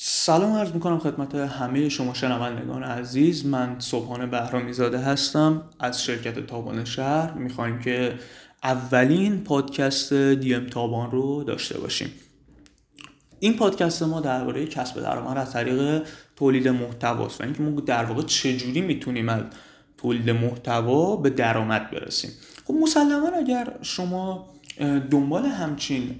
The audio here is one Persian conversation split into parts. سلام عرض میکنم خدمت همه شما شنوندگان عزیز. من صبحان بحرامیزاده هستم از شرکت تابان شهر. میخوایم که اولین پادکست دیم تابان رو داشته باشیم. این پادکست ما درباره کسب درآمد از طریق تولید محتوا است و اینکه ما در واقع چجوری میتونیم از تولید محتوا به درآمد برسیم. خب مسلما اگر شما دنبال همچین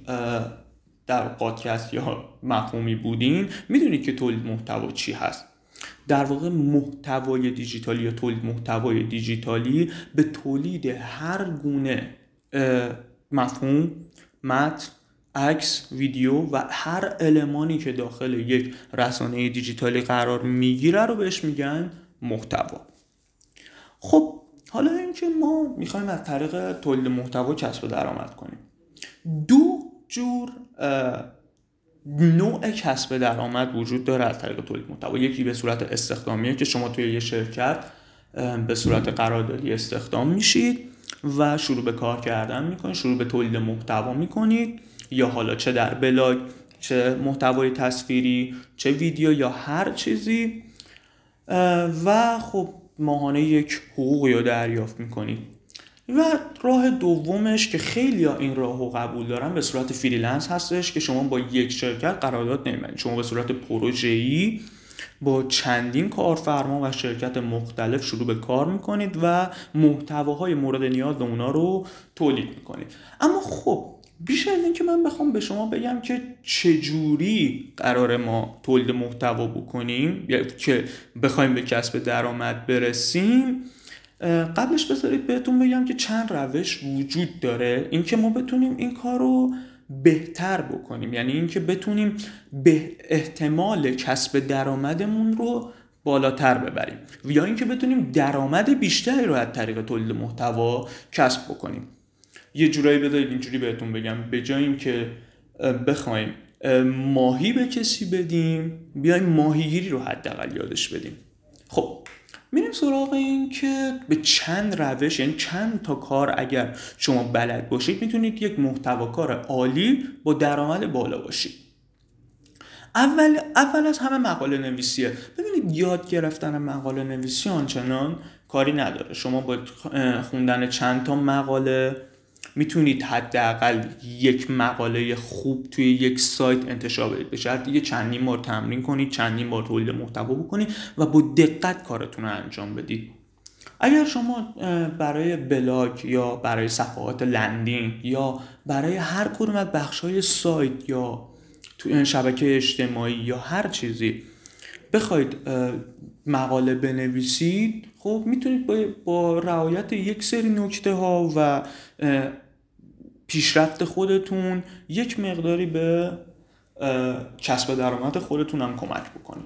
در پادکست یا مفهومی بودین میدونید که تولید محتوا چی هست. در واقع محتوای دیجیتالی یا تولید محتوای دیجیتالی به تولید هر گونه مفهوم، متن، عکس، ویدیو و هر المانی که داخل یک رسانه دیجیتالی قرار میگیره رو بهش میگن محتوا. خب حالا اینکه ما میخوایم از طریق تولید محتوا کسب درآمد کنیم. دو جور نوع کسب درآمد وجود داره از طریق تولید محتوا. یکی به صورت استخدامیه که شما توی یه شرکت به صورت قراردادی استخدام میشید و شروع به کار کردن میکنید، شروع به تولید محتوا میکنید، یا حالا چه در بلاگ، چه محتوای تصویری، چه ویدیو یا هر چیزی، و خب ماهانه یک حقوقی رو دریافت میکنید. و راه دومش که خیلی ها این راهو قبول دارن به صورت فریلنس هستش که شما با یک شرکت قرارداد نمی‌بندید، شما به صورت پروژه‌ای با چندین کارفرما و شرکت مختلف شروع به کار میکنید و محتواهای مورد نیاز اونا رو تولید میکنید. اما خب بیش از این که من بخوام به شما بگم که چجوری قرار ما تولید محتوا بکنیم یا که بخوایم به کسب درآمد برسیم، قبلش بذارید بهتون بگم که چند روش وجود داره این که ما بتونیم این کار رو بهتر بکنیم، یعنی این که بتونیم به احتمال کسب درآمدمون رو بالاتر ببریم یا این که بتونیم درآمد بیشتری رو از طریق تولید محتوا کسب بکنیم. یه جورایی بذارید اینجوری بهتون بگم، به جای این که بخوایم ماهی به کسی بدیم بیایم ماهیگیری رو حداقل یادش بدیم. خب میریم سراغ این که به چند روش، یعنی چند تا کار اگر شما بلد باشید میتونید یک محتواکار عالی با درآمد بالا باشید. اول از همه مقاله نویسیه. ببینید یاد گرفتن مقاله نویسی آنچنان کاری نداره. شما با خوندن چند تا مقاله میتونید حداقل یک مقاله خوب توی یک سایت انتشار بدید. به شرط دیگه چندین بار تمرین کنید، چندین بار تولید محتوا بکنید و با دقت کارتون رو انجام بدید. اگر شما برای بلاگ یا برای صفحات لندینگ یا برای هر کدوم از بخش‌های سایت یا توی شبکه اجتماعی یا هر چیزی بخواید مقاله بنویسید، خب میتونید با رعایت یک سری نکته ها و پیشرفت خودتون یک مقداری به کسب درآمد خودتون هم کمک بکنید.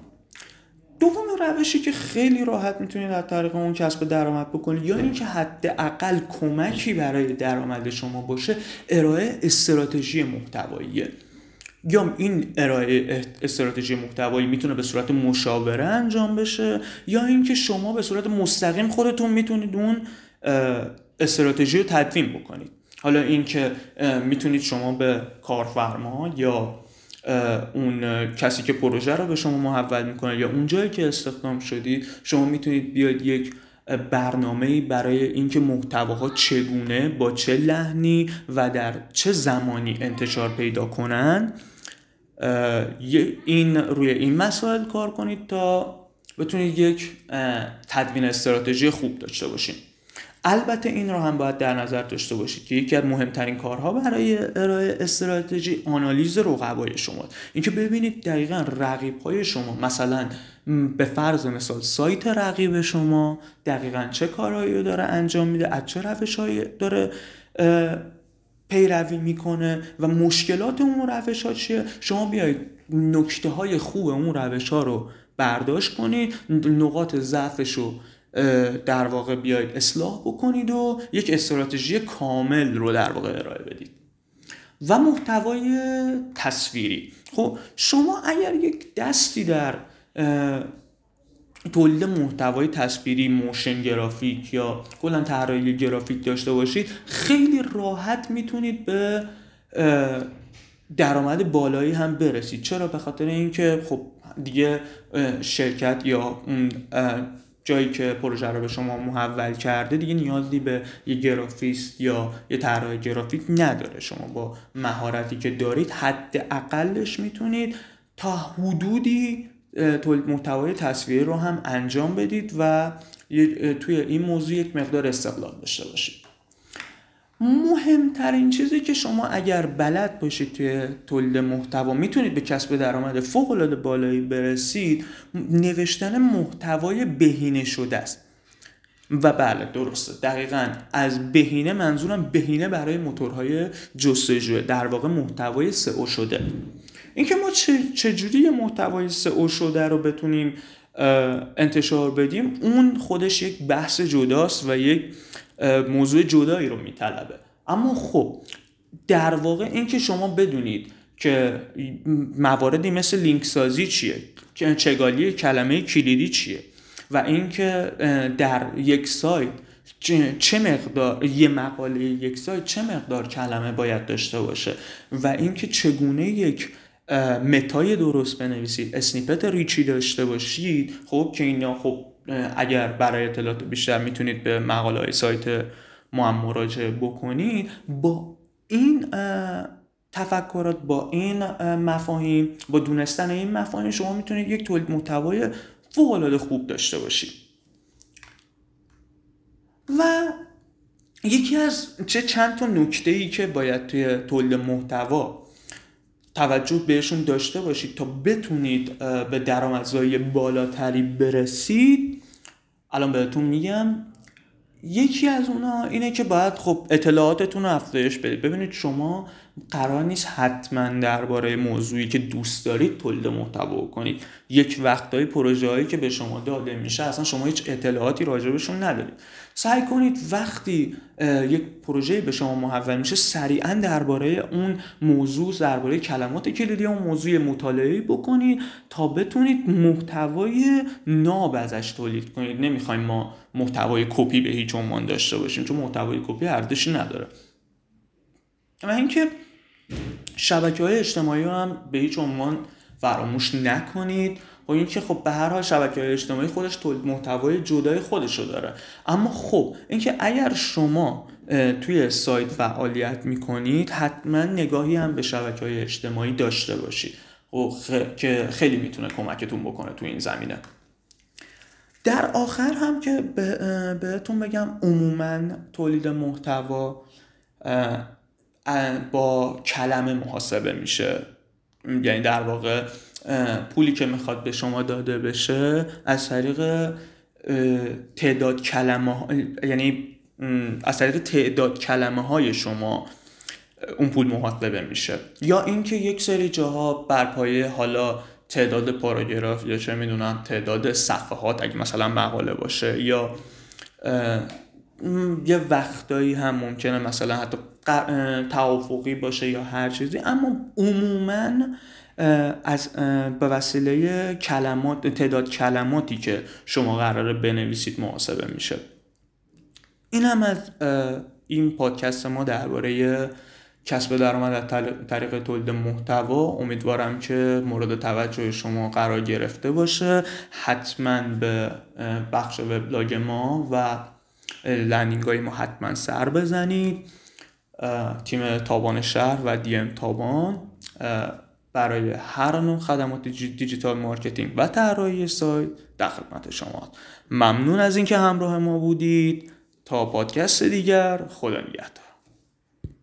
دوم روشی که خیلی راحت میتونید از طریق اون کسب درآمد بکنید یا اینکه حداقل کمکی برای درآمد شما باشه، ارائه استراتژی محتواییه. یا این ارائه استراتژی محتوایی میتونه به صورت مشاوره انجام بشه یا اینکه شما به صورت مستقیم خودتون میتونید اون استراتژی رو تدوین بکنید. حالا اینکه میتونید شما به کارفرما یا اون کسی که پروژه رو به شما محول میکنه یا اون جایی که استخدام شدید، شما میتونید بیاید یک برنامه‌ای برای اینکه محتواها چگونه، با چه لحنی و در چه زمانی انتشار پیدا کنن، این روی این مسائل کار کنید تا بتونید یک تدوین استراتژی خوب داشته باشید. البته این رو هم باید در نظر داشته باشید که یکی از مهمترین کارها برای ارائه استراتژی آنالیز رقبای شماست. اینکه ببینید دقیقاً رقیب‌های شما، مثلا به فرض مثال سایت رقیب شما دقیقاً چه کارهایی داره انجام میده، از چه روش‌هایی داره پیروی میکنه و مشکلات اون روش‌ها چیه. شما بیایید نکته‌های خوب اون روش‌ها رو برداشت کنید، نقاط ضعفش رو در واقع بیاید اصلاح بکنید و یک استراتژی کامل رو در واقع ارائه بدید. و محتوای تصویری. خب شما اگر یک دستی در تولید محتوای تصویری، موشن گرافیک یا کلا طراحی گرافیک داشته باشید، خیلی راحت میتونید به درآمد بالایی هم برسید. چرا؟ به خاطر اینکه خب دیگه شرکت یا اون جایی که پروژه رو به شما محول کرده دیگه نیازی به یه گرافیست یا یه طراح گرافیک نداره. شما با مهارتی که دارید حد اقلش میتونید تا حدودی تولید محتوای تصویری رو هم انجام بدید و توی این موضوع یک مقدار استقلال داشته باشید. مهمترین چیزی که شما اگر بلد باشید توی تولید محتوا میتونید به کسب درآمد فوق‌العاده بالایی برسید، نوشتن محتوای بهینه شده است. و بله درسته، دقیقاً از بهینه منظورم بهینه برای موتورهای جستجو، در واقع محتوای سئو شده. اینکه ما چجوری محتوای سئو شده رو بتونیم انتشار بدیم اون خودش یک بحث جداست و یک موضوع جدایی رو میطلبه. اما خب در واقع این که شما بدونید که مواردی مثل لینک سازی چیه، که چگالی کلمه کلیدی چیه و اینکه در یک سایت چه مقدار یه مقاله یک سایت چه مقدار کلمه باید داشته باشه و اینکه چگونه یک متای درست بنویسید، اسنیپت ریچی داشته باشید. خب که اینا خب اگر برای اطلاعات بیشتر میتونید به مقاله های سایت ما هم مراجعه بکنید. با این تفکرات، با این مفاهیم، با دونستن این مفاهیم شما میتونید یک تولید محتوای فوق العاده خوب داشته باشید. و یکی از چند تا نکته‌ای که باید توی تولید محتوا توجه بهشون داشته باشید تا بتونید به درآمدزایی بالاتری برسید الان بهتون میگم. یکی از اونها اینه که باید خب اطلاعاتتون رو افزایش بدید. ببینید شما قرار نیست حتما درباره موضوعی که دوست دارید تولید محتوا کنید. یک وقتایی پروژه‌هایی که به شما داده میشه اصلا شما هیچ اطلاعاتی راجبشون ندارید. سعی کنید وقتی یک پروژه‌ای به شما محول میشه سریعا درباره اون موضوع، درباره کلمات کلیدی اون موضوع مطالعه بکنید تا بتونید محتوای ناب ازش تولید کنید. نمیخوایم ما محتوای کپی به هیچ عنوان داشته باشیم چون محتوای کپی ارزشی نداره. و اینکه شبکه‌های اجتماعی رو هم به هیچ عنوان فراموش نکنید. و اینکه خب به هر حال شبکه‌های اجتماعی خودش تولید محتوای جدای خودش رو داره. اما خب اینکه اگر شما توی سایت فعالیت می‌کنید حتما نگاهی هم به شبکه‌های اجتماعی داشته باشید که خیلی میتونه کمکتون بکنه توی این زمینه. در آخر هم که بهتون بگم عموماً تولید محتوا با کلمه محاسبه میشه، یعنی در واقع پولی که میخواد به شما داده بشه از طریق تعداد کلمه، یعنی از طریق تعداد کلمه های شما اون پول محاسبه میشه. یا اینکه یک سری جاها بر پایه حالا تعداد پاراگراف یا چه میدونم تعداد صفحات اگه مثلا مقاله باشه یا یه وقتایی هم ممکنه مثلا حتی توافقی باشه یا هر چیزی، اما عموماً به وسیله کلمات، تعداد کلماتی که شما قراره بنویسید محاسبه میشه. این هم از این پادکست ما درباره کسب درآمد از طریق تولید محتوا. امیدوارم که مورد توجه شما قرار گرفته باشه. حتما به بخش وبلاگ ما و لندینگ‌های ما حتما سر بزنید. تیم تابان شهر و DM تابان برای هر نوع خدمات دیجیتال مارکتینگ و طراحی سایت در خدمت شما. ممنون از اینکه همراه ما بودید. تا پادکست دیگر، خدا نگهدار.